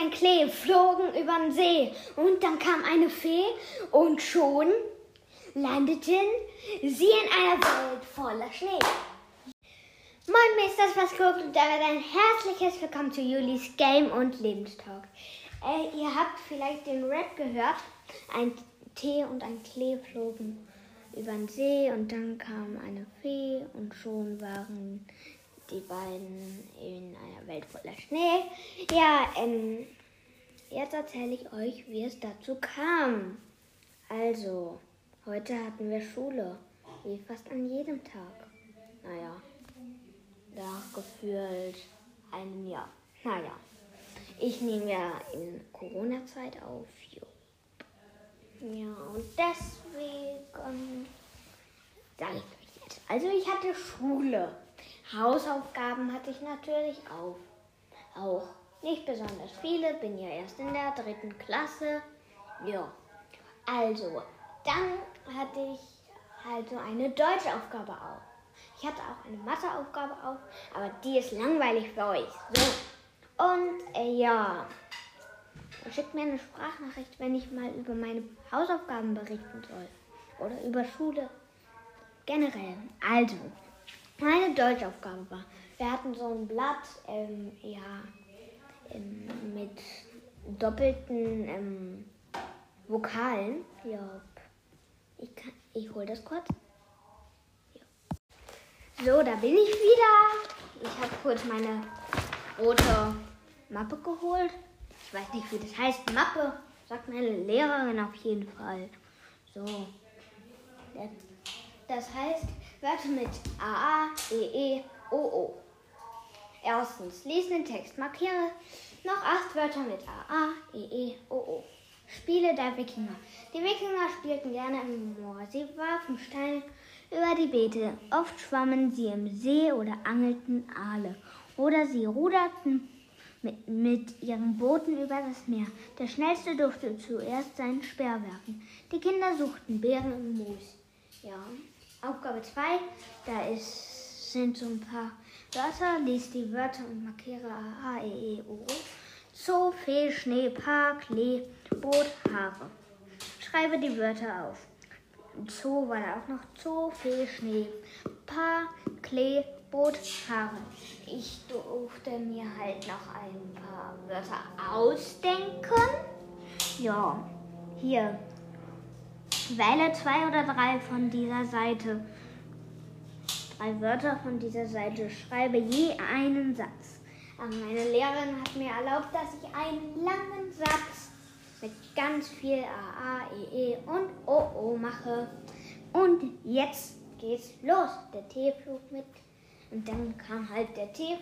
ein Klee, flogen übern See. Und dann kam eine Fee und schon landeten sie in einer Welt voller Schnee. Moin, mir ist das was gut und damit ein herzliches Willkommen zu Julis Game und Lebenstalk. Ihr habt vielleicht den Rap gehört. Ein Tee und ein Klee flogen über den See und dann kam eine Fee und schon waren die beiden in einer Welt voller Schnee. Ja, jetzt erzähle ich euch, wie es dazu kam. Also, heute hatten wir Schule, wie fast an jedem Tag. Naja, nach gefühlt einem Jahr. Naja, ich nehme ja in Corona-Zeit auf, jo. Ja, und deswegen sage ich euch jetzt. Also ich hatte Schule. Hausaufgaben hatte ich natürlich auch. Nicht besonders viele, bin ja erst in der 3. Klasse. Ja, also dann hatte ich halt so eine Deutschaufgabe auch. Ich hatte auch eine Matheaufgabe auf, aber die ist langweilig für euch. So, und ja. Schickt mir eine Sprachnachricht, wenn ich mal über meine Hausaufgaben berichten soll. Oder über Schule generell. Also, meine Deutschaufgabe war, wir hatten so ein Blatt mit doppelten Vokalen. Ja, ich hole das kurz. Ja. So, da bin ich wieder. Ich habe kurz meine rote Mappe geholt. Ich weiß nicht, wie das heißt. Mappe, sagt meine Lehrerin auf jeden Fall. So. Das heißt, Wörter mit A, E, O. Erstens, lese den Text, markiere noch 8 Wörter mit A, E, O. Spiele der Wikinger. Die Wikinger spielten gerne im Moor. Sie warfen Steine über die Beete. Oft schwammen sie im See oder angelten Aale. Oder sie ruderten mit ihren Booten über das Meer. Der Schnellste durfte zuerst seinen Speer werfen. Die Kinder suchten Beeren im Moos. Ja. Aufgabe 2, sind so ein paar Wörter. Lies die Wörter und markiere A, E, O. Zoo, Fee, Schnee, Park, Lee, Boot, Haare. Schreibe die Wörter auf. Zoo war da auch noch. Zoo, Fee, Schnee, Park, Klee, Boot, Haare. Ich durfte mir halt noch ein paar Wörter ausdenken. Ja, hier. Wähle 2 oder 3 von dieser Seite. 3 Wörter von dieser Seite. Schreibe je einen Satz. Aber meine Lehrerin hat mir erlaubt, dass ich einen langen Satz mit ganz viel A, E, und O mache. Und jetzt geht's los. Der Tee flog mit. Und dann kam halt der Tee,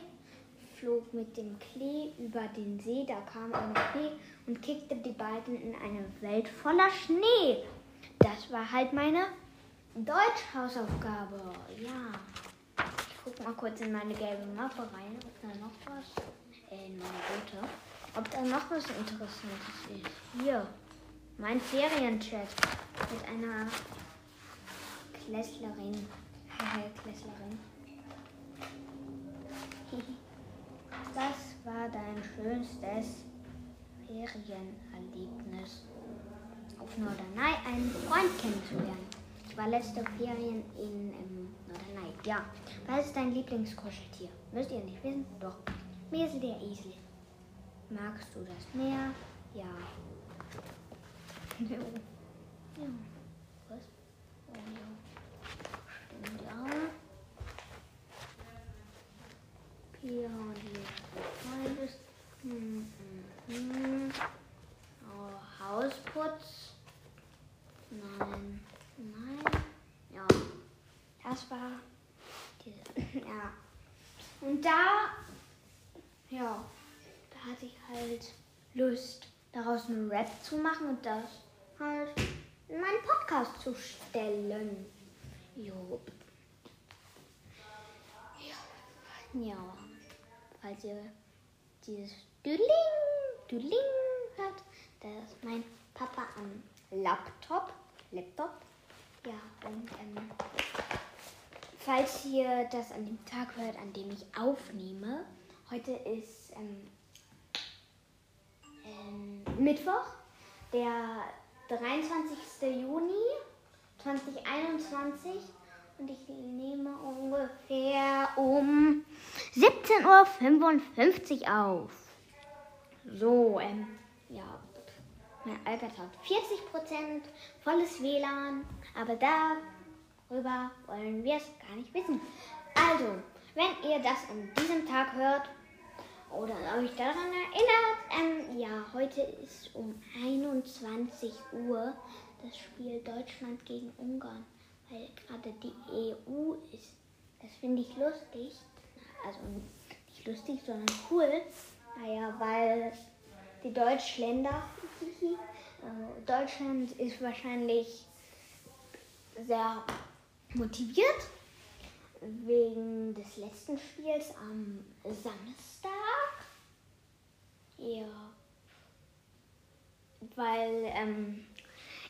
flog mit dem Klee über den See. Da kam eine Fee und kickte die beiden in eine Welt voller Schnee. Das war halt meine Deutschhausaufgabe. Ja. Ich guck mal kurz in meine gelbe Mappe rein, ob da noch was. In meine rote. Ob da noch was Interessantes ist. Hier. Mein Ferienchat mit einer Klässlerin. Klässlerin. Was war dein schönstes Ferienerlebnis? Auf Norderney einen Freund kennenzulernen. Ich war letzte Ferien in Norderney. Ja. Was ist dein Lieblingskuscheltier? Müsst ihr nicht wissen? Doch. Mäsel, der Esel. Magst du das Meer? Ja. Ja. Ja. Was? Oh ja. Stimmt ja. Pia und die Freundes. Oh, Hausputz. Nein. Ja, das war diese. Ja. Und da hatte ich halt Lust, daraus einen Rap zu machen und das halt in meinen Podcast zu stellen. Jo. Ja. Falls ihr dieses Düdling hört, da ist mein Papa am Laptop. Ja, und falls ihr das an dem Tag hört, an dem ich aufnehme, heute ist Mittwoch, der 23. Juni 2021 und ich nehme ungefähr um 17.55 Uhr auf. So, ja, mein iPad hat 40%, volles WLAN, aber darüber wollen wir es gar nicht wissen. Also, wenn ihr das an diesem Tag hört oder euch daran erinnert, ja, heute ist um 21 Uhr das Spiel Deutschland gegen Ungarn, weil gerade die EU ist. Das finde ich lustig, also nicht lustig, sondern cool, naja, weil die Deutschländer, Deutschland ist wahrscheinlich sehr motiviert wegen des letzten Spiels am Samstag. Ja, weil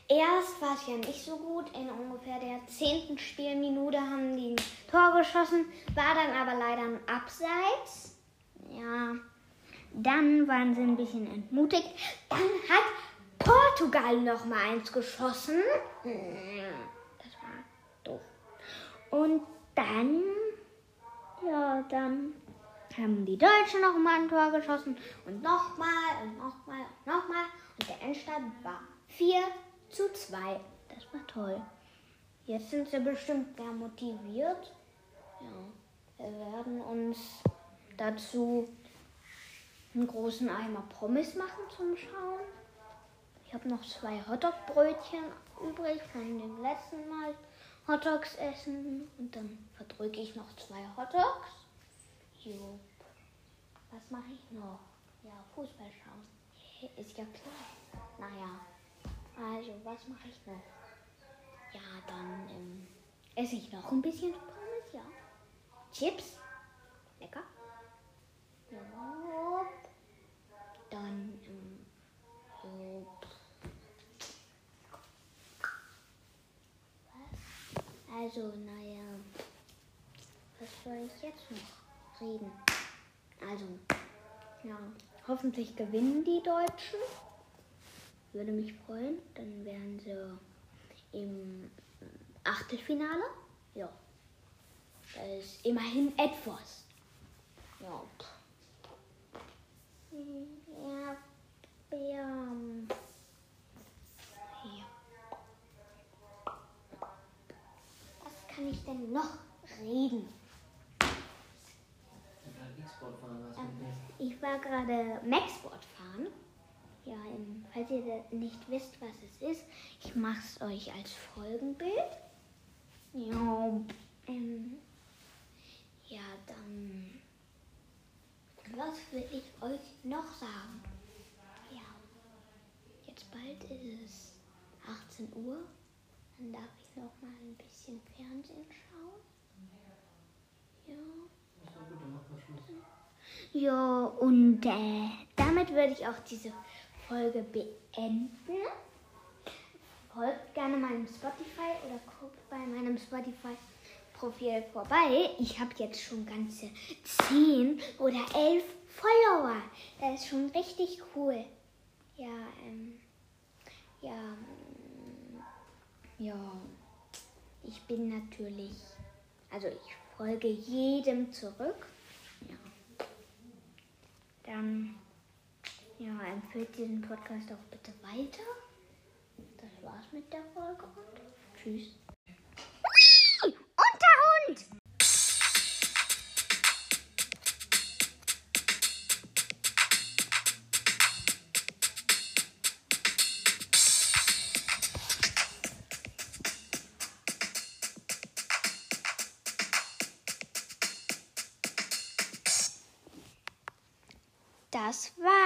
erst war es ja nicht so gut. In ungefähr der 10. Spielminute haben die ein Tor geschossen, war dann aber leider ein Abseits. Ja, dann waren sie ein bisschen entmutigt. Dann hat Portugal nochmal eins geschossen. Das war doof. Und dann, ja, dann haben die Deutschen nochmal ein Tor geschossen und nochmal und nochmal und nochmal. Und der Endstand war 4:2. Das war toll. Jetzt sind sie bestimmt sehr motiviert. Ja, wir werden uns dazu einen großen Eimer Pommes machen zum Schauen. Ich habe noch 2 Hotdog-Brötchen übrig von dem letzten Mal. Hotdogs essen und dann verdrücke ich noch 2 Hotdogs. Jo. Was mache ich noch? Ja, Fußball schauen. Ist ja klar. Naja. Also, was mache ich noch? Ja, dann esse ich noch ein bisschen Pommes, ja. Chips. Lecker. Ja. Dann so. Also, naja, was soll ich jetzt noch reden? Also, ja, hoffentlich gewinnen die Deutschen. Würde mich freuen. Dann wären sie im Achtelfinale. Ja, das ist immerhin etwas. Ja, ja. Kann ich denn noch reden? Ich war gerade Maxboard fahren. Ja, falls ihr nicht wisst, was es ist, ich mache es euch als Folgenbild. Ja, ja, dann was will ich euch noch sagen? Ja, jetzt bald ist es 18 Uhr. Dann darf ich noch mal ein bisschen Fernsehen schauen. Ja. Ja, und damit würde ich auch diese Folge beenden. Folgt gerne meinem Spotify oder guckt bei meinem Spotify-Profil vorbei. Ich habe jetzt schon ganze 10 oder 11 Follower. Das ist schon richtig cool. Ja, ja. Ja, ich bin natürlich, also ich folge jedem zurück. Ja. Dann, ja, empfehlt diesen Podcast auch bitte weiter. Das war's mit der Folge und tschüss. Ui, und der Hund! Das war